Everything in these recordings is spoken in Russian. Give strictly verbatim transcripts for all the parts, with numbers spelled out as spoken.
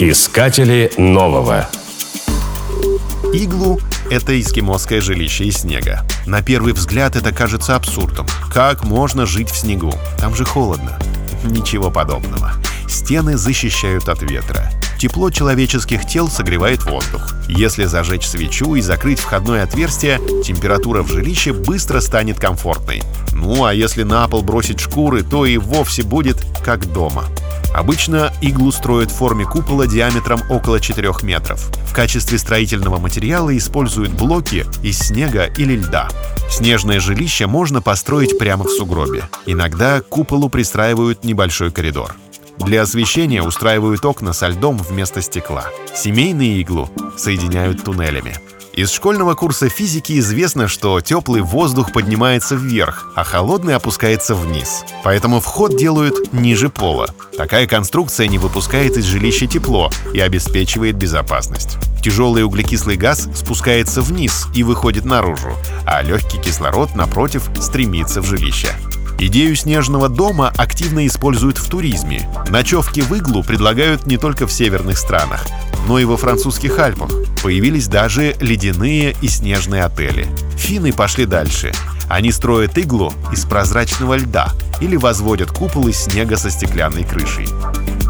Искатели нового. Иглу — это эскимосское жилище из снега. На первый взгляд это кажется абсурдом. Как можно жить в снегу? Там же холодно. Ничего подобного. Стены защищают от ветра. Тепло человеческих тел согревает воздух. Если зажечь свечу и закрыть входное отверстие, температура в жилище быстро станет комфортной. Ну а если на пол бросить шкуры, то и вовсе будет как дома. Обычно иглу строят в форме купола диаметром около четырех метров. В качестве строительного материала используют блоки из снега или льда. Снежное жилище можно построить прямо в сугробе. Иногда к куполу пристраивают небольшой коридор. Для освещения устраивают окна со льдом вместо стекла. Семейные иглу соединяют туннелями. Из школьного курса физики известно, что теплый воздух поднимается вверх, а холодный опускается вниз. Поэтому вход делают ниже пола. Такая конструкция не выпускает из жилища тепло и обеспечивает безопасность. Тяжелый углекислый газ спускается вниз и выходит наружу, а легкий кислород, напротив, стремится в жилище. Идею снежного дома активно используют в туризме. Ночевки в иглу предлагают не только в северных странах, но и во французских Альпах. Появились даже ледяные и снежные отели. Финны пошли дальше. Они строят иглу из прозрачного льда или возводят купол из снега со стеклянной крышей.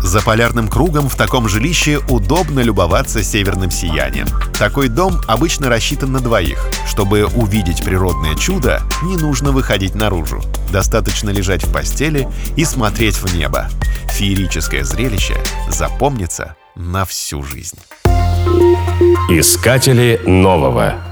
За полярным кругом в таком жилище удобно любоваться северным сиянием. Такой дом обычно рассчитан на двоих. Чтобы увидеть природное чудо, не нужно выходить наружу. Достаточно лежать в постели и смотреть в небо. Феерическое зрелище запомнится на всю жизнь. Искатели нового.